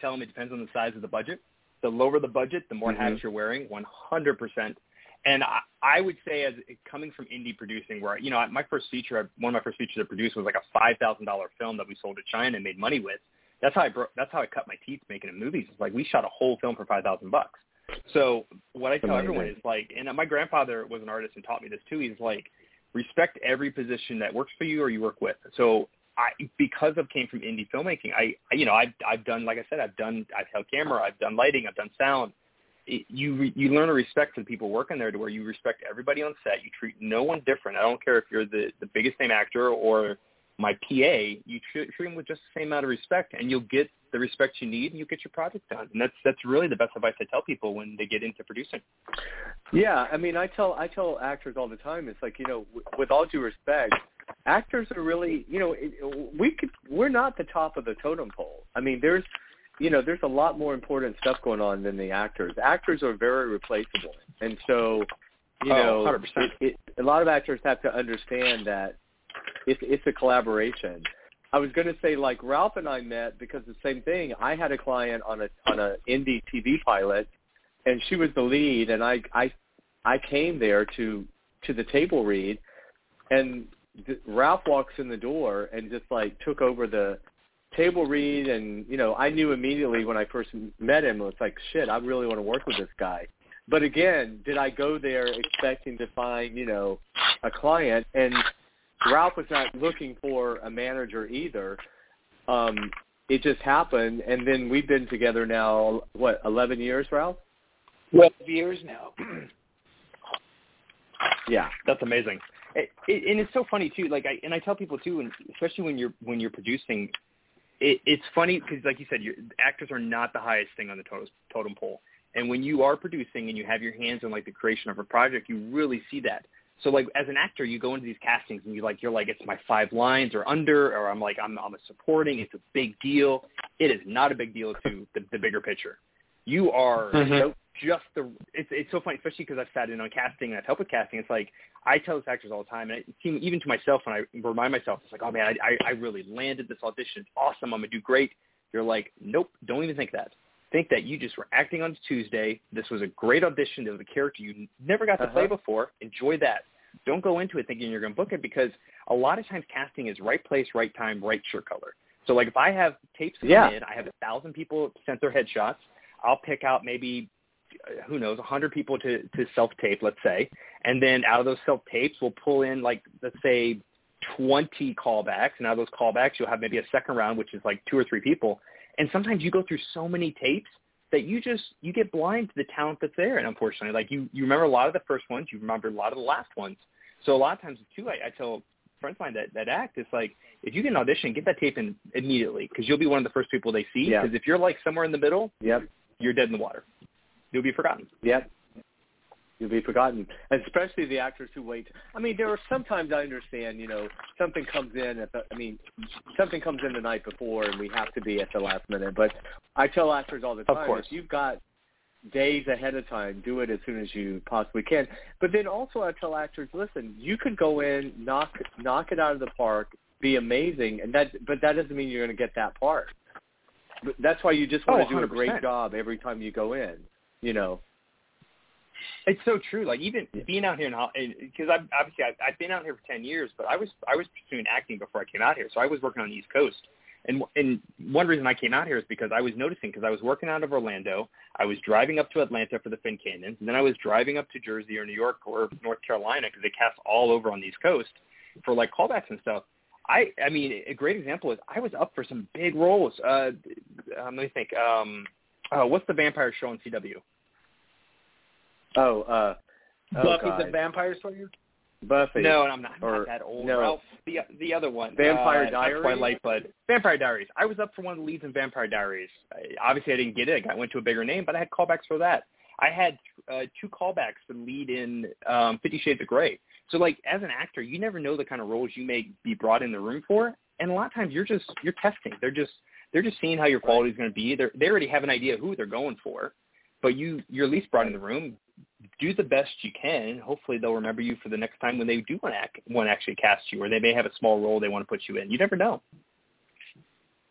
tell them it depends on the size of the budget. The lower the budget, the more hats you're wearing, 100%. And I would say, as coming from indie producing, where one of my first features I produced was a $5,000 film that we sold to China and made money with. That's how I cut my teeth making movies. It's we shot a whole film for $5,000. So what I tell everyone is and my grandfather was an artist and taught me this too. He's respect every position that works for you or you work with. So because I came from indie filmmaking, I've held camera, I've done lighting, I've done sound. You learn a respect for the people working there, to where you respect everybody on set. You treat no one different. I don't care if you're the biggest name actor or my PA. You treat them with just the same amount of respect, and you'll get the respect you need, and you'll get your project done. And that's really the best advice I tell people when they get into producing. Yeah, I mean, I tell actors all the time, it's with all due respect, actors are really, we're not the top of the totem pole. I mean, you know, there's a lot more important stuff going on than the actors. Actors are very replaceable. And so, you know, a lot of actors have to understand that it's a collaboration. I was going to say, like, Ralph and I met because the same thing. I had a client on an indie TV pilot, and she was the lead, and I came there to the table read, and Ralph walks in the door and just, like, took over the table read, and, you know, I knew immediately when I first met him, it was like, shit, I really want to work with this guy. But, again, did I go there expecting to find, you know, a client? And Ralph was not looking for a manager either. It just happened, and then we've been together now, 11 years, Ralph? 12 years now. Yeah, that's amazing. And it's so funny too. Like, I tell people too, and especially when you're producing, it's funny because, like you said, actors are not the highest thing on the totem pole. And when you are producing and you have your hands on, like, the creation of a project, you really see that. So, like, as an actor, you go into these castings and you're like, it's my 5 lines or under, or I'm a supporting. It's a big deal. It is not a big deal to the bigger picture. You are it's so funny, especially because I've sat in on casting and I've helped with casting. It's like, I tell these actors all the time, and even to myself when I remind myself, it's like, oh, man, I really landed this audition. It's awesome. I'm going to do great. You're like, nope, don't even think that. Think that you just were acting on Tuesday. This was a great audition. There was a character you never got to play before. Enjoy that. Don't go into it thinking you're going to book it, because a lot of times casting is right place, right time, right shirt color. So, like, if I have tapes come in, I have 1,000 people sent their headshots. I'll pick out maybe, who knows, 100 people to self-tape, let's say. And then out of those self-tapes, we'll pull in, like, let's say 20 callbacks. And out of those callbacks, you'll have maybe a second round, which is like 2 or 3 people. And sometimes you go through so many tapes that you get blind to the talent that's there. And unfortunately, like, you remember a lot of the first ones, you remember a lot of the last ones. So a lot of times too, I tell friends of mine that act, it's like, if you get an audition, get that tape in immediately, because you'll be one of the first people they see. Because if you're, like, somewhere in the middle, you're dead in the water. You'll be forgotten. Yep. You'll be forgotten, especially the actors who wait. I mean, there are sometimes I understand, you know, something comes in the night before and we have to be at the last minute. But I tell actors all the time, of course, if you've got days ahead of time, do it as soon as you possibly can. But then also I tell actors, listen, you could go in, knock it out of the park, be amazing, but that doesn't mean you're going to get that part. But that's why you just want to do 100%. A great job every time you go in, you know. It's so true. Like, even being out here now, because I've been out here for 10 years, but I was pursuing acting before I came out here. So I was working on the East Coast. And one reason I came out here is because I was noticing, because I was working out of Orlando. I was driving up to Atlanta for the Fin Canyons. And then I was driving up to Jersey or New York or North Carolina, because they cast all over on the East Coast for, like, callbacks and stuff. I mean, a great example is I was up for some big roles. Let me think. What's the vampire show on CW? Buffy the Vampire Slayer? Buffy. No, and I'm not that old. No. Ralph, the other one. Vampire Diaries? Twilight, but Vampire Diaries. I was up for one of the leads in Vampire Diaries. Obviously, I didn't get it. I went to a bigger name, but I had callbacks for that. I had 2 callbacks to lead in 50 Shades of Grey. So, like, as an actor, you never know the kind of roles you may be brought in the room for, and a lot of times you're testing. They're just seeing how your quality is going to be. They already have an idea who they're going for, but you're at least brought in the room. Do the best you can. Hopefully they'll remember you for the next time when they do want to actually cast you, or they may have a small role they want to put you in. You never know.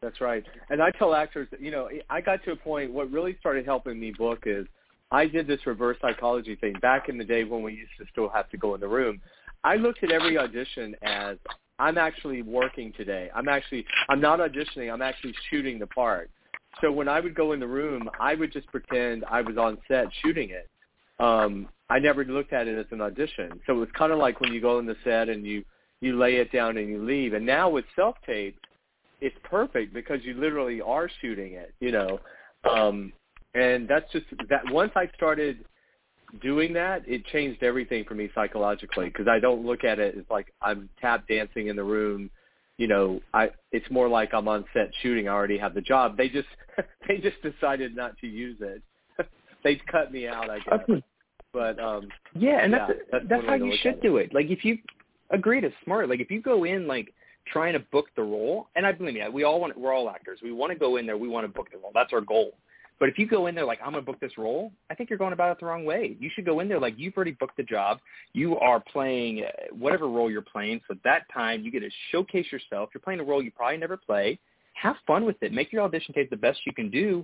That's right. And I tell actors, you know, I got to a point, what really started helping me book is I did this reverse psychology thing back in the day when we used to still have to go in the room. I looked at every audition as I'm actually working today. I'm not auditioning. I'm actually shooting the part. So when I would go in the room, I would just pretend I was on set shooting it. I never looked at it as an audition. So it was kind of like when you go in the set and you lay it down and you leave. And now with self-tape, it's perfect because you literally are shooting it, you know. And that's just – that. Once I started doing that, it changed everything for me psychologically, because I don't look at it as like I'm tap dancing in the room. You know, it's more like I'm on set shooting. I already have the job. They just decided not to use it. They cut me out, I guess. But yeah, and that's how you should do it. Like, if you agree to smart, like, if you go in, like, trying to book the role, and I believe me, we're all actors. We want to go in there. We want to book the role. That's our goal. But if you go in there like, I'm going to book this role, I think you're going about it the wrong way. You should go in there like, you've already booked the job. You are playing whatever role you're playing. So at that time, you get to showcase yourself. You're playing a role you probably never play. Have fun with it. Make your audition tape the best you can do.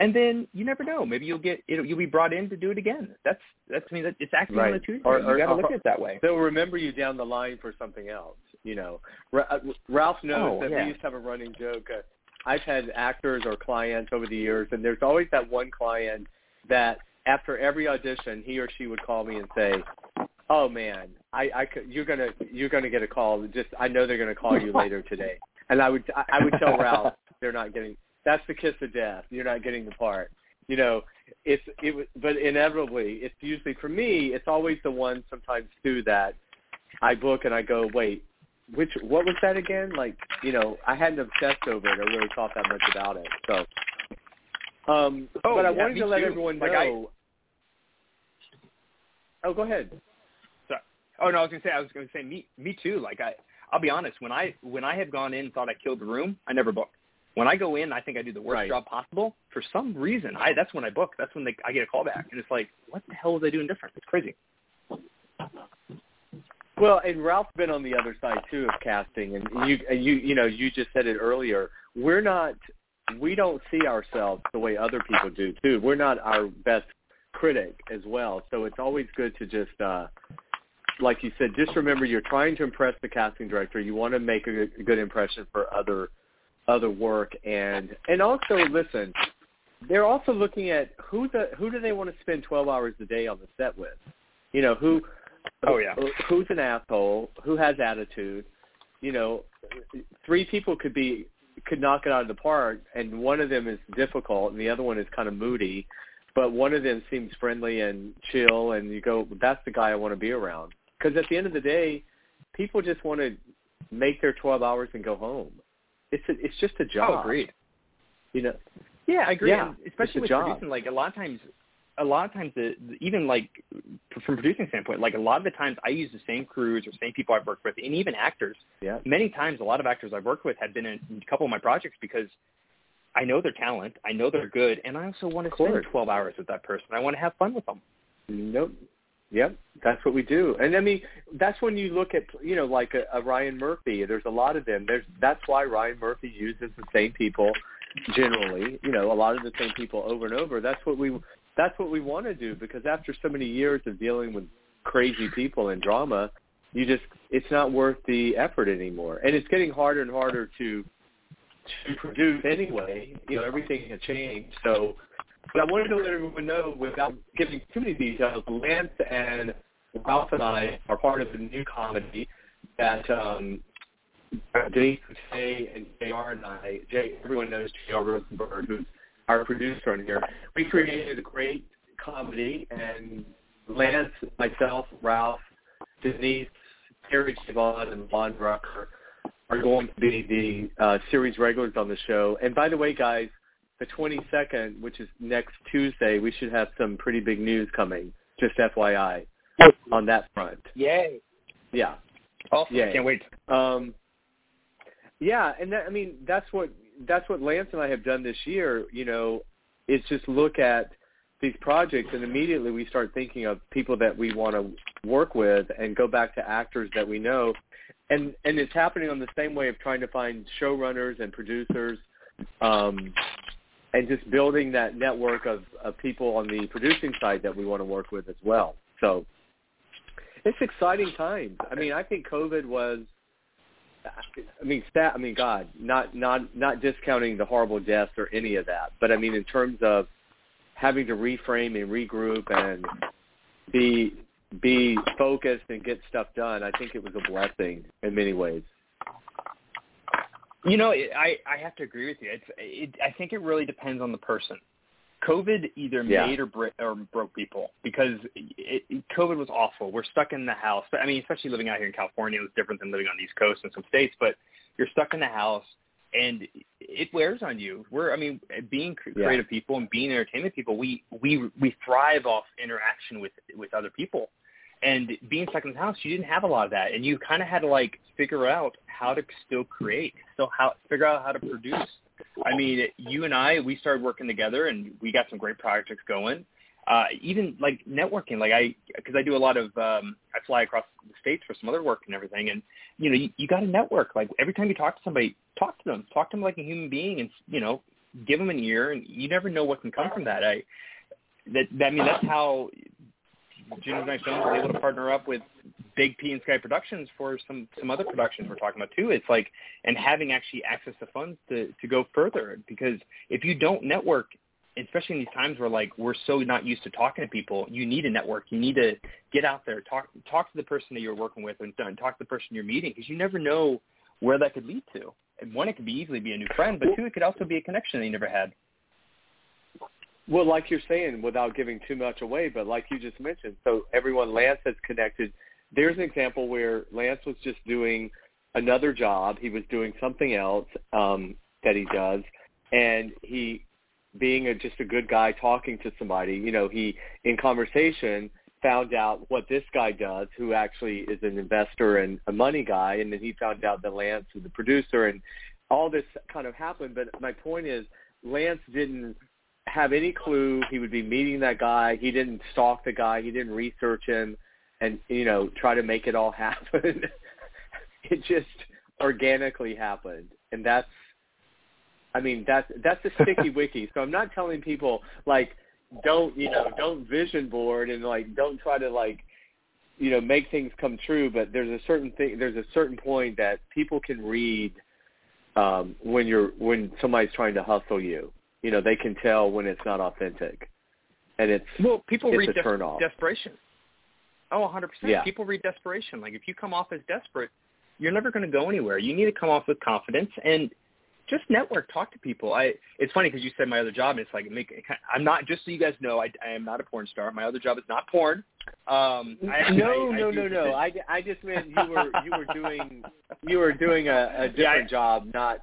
And then you never know. Maybe you'll be brought in to do it again. It's acting on the Tuesday. You got to look at it that way. They'll remember you down the line for something else. You know, Ralph knows that we used to have a running joke. I've had actors or clients over the years, and there's always that one client that after every audition, he or she would call me and say, "Oh man, you're gonna get a call. Just I know they're gonna call you later today." And I would tell Ralph, "They're not getting." That's the kiss of death. You're not getting the part. You know, but inevitably, it's usually, for me, it's always the one sometimes too that I book and I go, wait, what was that again? Like, you know, I hadn't obsessed over it or really thought that much about it. So, but I wanted to let everyone know. Oh, go ahead. Sorry. Oh, no, I was going to say me too. Like, I'll be honest, when I have gone in and thought I killed the room, I never booked. When I go in, I think I do the worst job possible. For some reason, that's when I book. That's when I get a call back. And it's like, what the hell was I doing different? It's crazy. Well, and Ralph's been on the other side, too, of casting. And you just said it earlier. We don't see ourselves the way other people do, too. We're not our best critic as well. So it's always good to just, like you said, just remember you're trying to impress the casting director. You want to make a good impression for other work, and also listen, they're also looking at who do they want to spend 12 hours a day on the set with, you know, who's an asshole, who has attitude, you know, three people could knock it out of the park, and one of them is difficult, and the other one is kind of moody, but one of them seems friendly and chill, and you go, that's the guy I want to be around, because at the end of the day, people just want to make their 12 hours and go home. It's just a job. Oh, agreed. You know. Yeah, I agree. Yeah, especially with producing, like a lot of times, even like from producing standpoint, like a lot of the times I use the same crews or same people I've worked with, and even actors. Yeah. Many times, a lot of actors I've worked with have been in a couple of my projects because I know their talent, I know they're good, and I also want to spend 12 hours with that person. I want to have fun with them. Nope. Yep, that's what we do. And, I mean, that's when you look at, you know, like a Ryan Murphy. There's a lot of them. That's why Ryan Murphy uses the same people generally, you know, a lot of the same people over and over. That's what we want to do, because after so many years of dealing with crazy people and drama, it's not worth the effort anymore. And it's getting harder and harder to produce anyway. You know, everything has changed, so... But I wanted to let everyone know, without giving too many details, Lance and Ralph and I are part of a new comedy that Denise Coez and J.R. and I, everyone knows J.R. Rosenberg, who's our producer on here. We created a great comedy, and Lance, myself, Ralph, Denise, Terry Siobhan, and Von Rucker are going to be the series regulars on the show. And by the way, guys, the 22nd, which is next Tuesday, we should have some pretty big news coming, just FYI, on that front. Yay. Yeah. Awesome. Yay. Can't wait. Yeah, and that, I mean, that's what Lance and I have done this year, you know, is just look at these projects, and immediately we start thinking of people that we want to work with and go back to actors that we know. And it's happening on the same way of trying to find showrunners and producers, and just building that network of people on the producing side that we want to work with as well. So it's exciting times. I mean, I think COVID was, God, not discounting the horrible deaths or any of that, but I mean, in terms of having to reframe and regroup and be focused and get stuff done, I think it was a blessing in many ways. You know, I have to agree with you. I think it really depends on the person. COVID either made or broke people, because COVID was awful. We're stuck in the house. But I mean, especially living out here in California, it was different than living on the East Coast in some states. But you're stuck in the house, and it wears on you. Being creative people and being entertainment people, we thrive off interaction with other people. And being stuck in the house, you didn't have a lot of that. And you kind of had to, like, figure out how to still create, figure out how to produce. I mean, you and I, we started working together, and we got some great projects going. Even, like, networking. Like, because I do a lot of I fly across the states for some other work and everything. And, you know, you got to network. Like, every time you talk to somebody, talk to them. Talk to them like a human being and, you know, give them an ear. And you never know what can come from that. That's how – Ginger Knight Films was able to partner up with Big P and Sky Productions for some other productions we're talking about too. It's like, and having actually access to funds to go further, because if you don't network, especially in these times where, like, we're so not used to talking to people, you need a network. You need to get out there, talk to the person that you're working with, and talk to the person you're meeting, because you never know where that could lead to. And one, it could easily be a new friend, but two, it could also be a connection that you never had. Well, like you're saying, without giving too much away, but like you just mentioned, so everyone Lance has connected. There's an example where Lance was just doing another job. He was doing something else that he does, and he, being just a good guy talking to somebody, you know, he, in conversation, found out what this guy does, who actually is an investor and a money guy, and then he found out that Lance is the producer, and all this kind of happened. But my point is, Lance didn't have any clue he would be meeting that guy. He didn't stalk the guy. He didn't research him and, you know, try to make it all happen. It just organically happened. And that's a sticky wiki. So I'm not telling people, like, don't vision board and, like, don't try to, like, you know, make things come true. But there's a certain point that people can read when somebody's trying to hustle you. You know, they can tell when it's not authentic, and it's a turnoff. Desperation. Oh, 100%. Yeah. People read desperation. Like, if you come off as desperate, you're never going to go anywhere. You need to come off with confidence and just network, talk to people. It's funny because you said my other job, and it's like, I'm not, just so you guys know, I am not a porn star. My other job is not porn. No. I just meant you were doing a different job, not.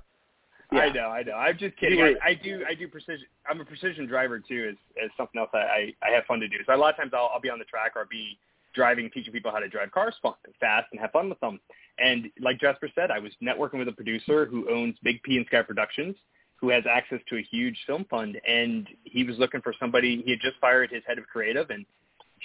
Yeah. I know. I'm just kidding. I do precision. I'm a precision driver too, as something else I have fun to do. So a lot of times I'll be on the track, or I'll be driving, teaching people how to drive cars fast and have fun with them. And like Jasper said, I was networking with a producer who owns Big P and Sky Productions, who has access to a huge film fund, and he was looking for somebody. He had just fired his head of creative, and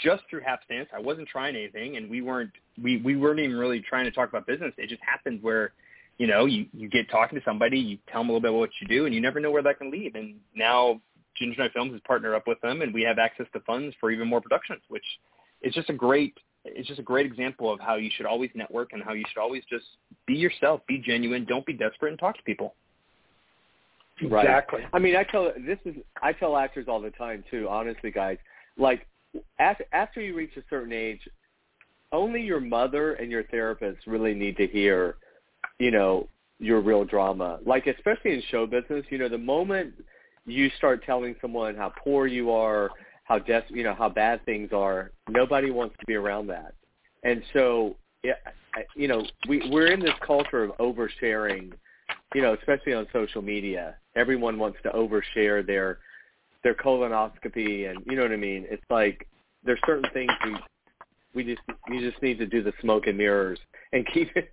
just through happenstance, I wasn't trying anything, and we weren't even really trying to talk about business. It just happened where, you know, you get talking to somebody, you tell them a little bit about what you do, and you never know where that can lead. And now Ginger Knight Films has partnered up with them, and we have access to funds for even more productions, which is just a great example of how you should always network and how you should always just be yourself, be genuine, don't be desperate, and talk to people. Right. Exactly. I mean, I tell actors all the time too, honestly, guys. Like, after you reach a certain age, only your mother and your therapist really need to hear, you know, your real drama. Like, especially in show business, you know, the moment you start telling someone how poor you are, how bad things are, nobody wants to be around that. And so, you know, we're in this culture of oversharing, you know, especially on social media. Everyone wants to overshare their colonoscopy, and you know what I mean? It's like there's certain things you just need to do the smoke and mirrors and keep it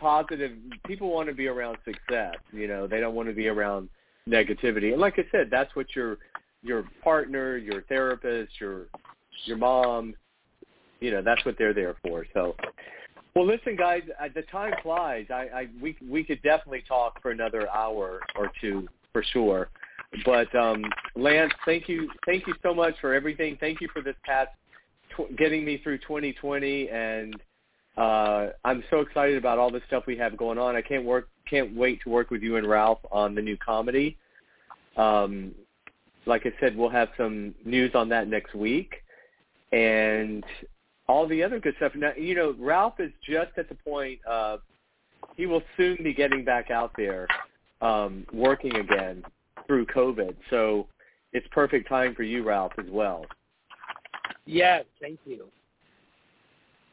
positive. People want to be around success, you know. They don't want to be around negativity. And like I said, that's what your partner, your therapist, your mom, you know, that's what they're there for. So, well, listen, guys, the time flies. We could definitely talk for another hour or two for sure. But Lance, thank you so much for everything. Thank you for this past getting me through 2020, and I'm so excited about all the stuff we have going on. I can't wait to work with you and Ralph on the new comedy. Like I said, we'll have some news on that next week, and all the other good stuff. Now, you know, Ralph is just at the point of he will soon be getting back out there, working again through COVID. So it's perfect time for you, Ralph, as well. Yes, thank you.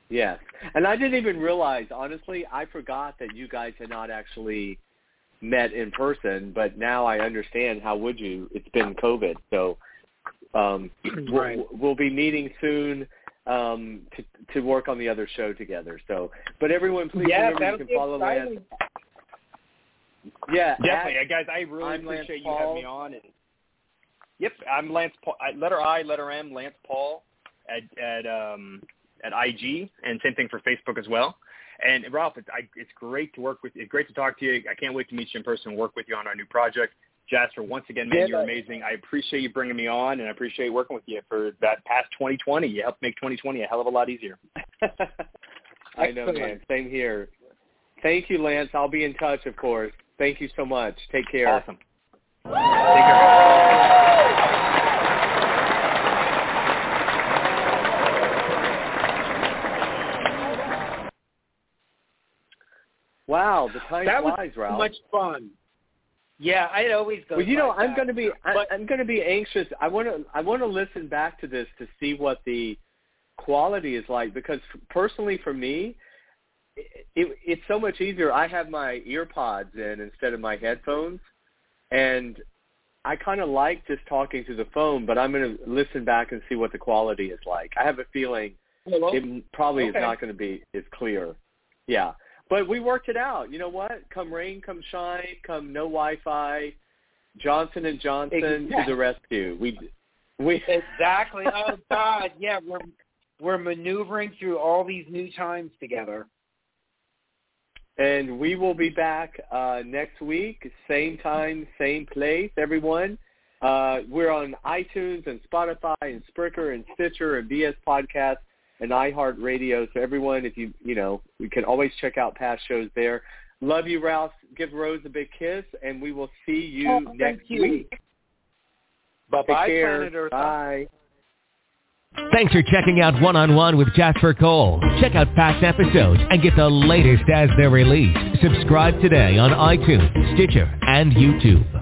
Yes. And I didn't even realize, honestly, I forgot that you guys had not actually met in person, but now I understand. How would you? It's been COVID. So Right. We'll be meeting soon to work on the other show together. So, but everyone, please remember you can follow Lance. Yeah, definitely, guys. I really appreciate you having me on. And yep, I'm Lance Paul. Letter I, letter M, Lance Paul at IG, and same thing for Facebook as well. And Ralph, it's great to work with you. It's great to talk to you. I can't wait to meet you in person and work with you on our new project. Jasper, once again, man, you're amazing. I appreciate you bringing me on, and I appreciate working with you for that past 2020. You helped make 2020 a hell of a lot easier. I know, man. Same here. Thank you, Lance. I'll be in touch, of course. Thank you so much. Take care. Awesome. Take care. Wow, the time flies, Ralph. That was so much fun. Yeah, it always goes. Well, you know, I'm going to be anxious. I want to listen back to this to see what the quality is like, because personally for me, it's so much easier. I have my ear pods in instead of my headphones, and I kind of like just talking through the phone. But I'm going to listen back and see what the quality is like. I have a feeling it probably is not going to be as clear. Yeah. But we worked it out. You know what? Come rain, come shine, come no Wi-Fi, Johnson & Johnson to the rescue. We exactly. Oh, God. Yeah, we're maneuvering through all these new times together. And we will be back next week, same time, same place, everyone. We're on iTunes and Spotify and Spreaker and Stitcher and BS Podcasts and iHeartRadio. So everyone, if you can always check out past shows there. Love you, Ralph. Give Rose a big kiss, and we will see you next week. Bye-bye, Planet Earth. Bye. Thanks for checking out One-on-One with Jasper Cole. Check out past episodes and get the latest as they're released. Subscribe today on iTunes, Stitcher, and YouTube.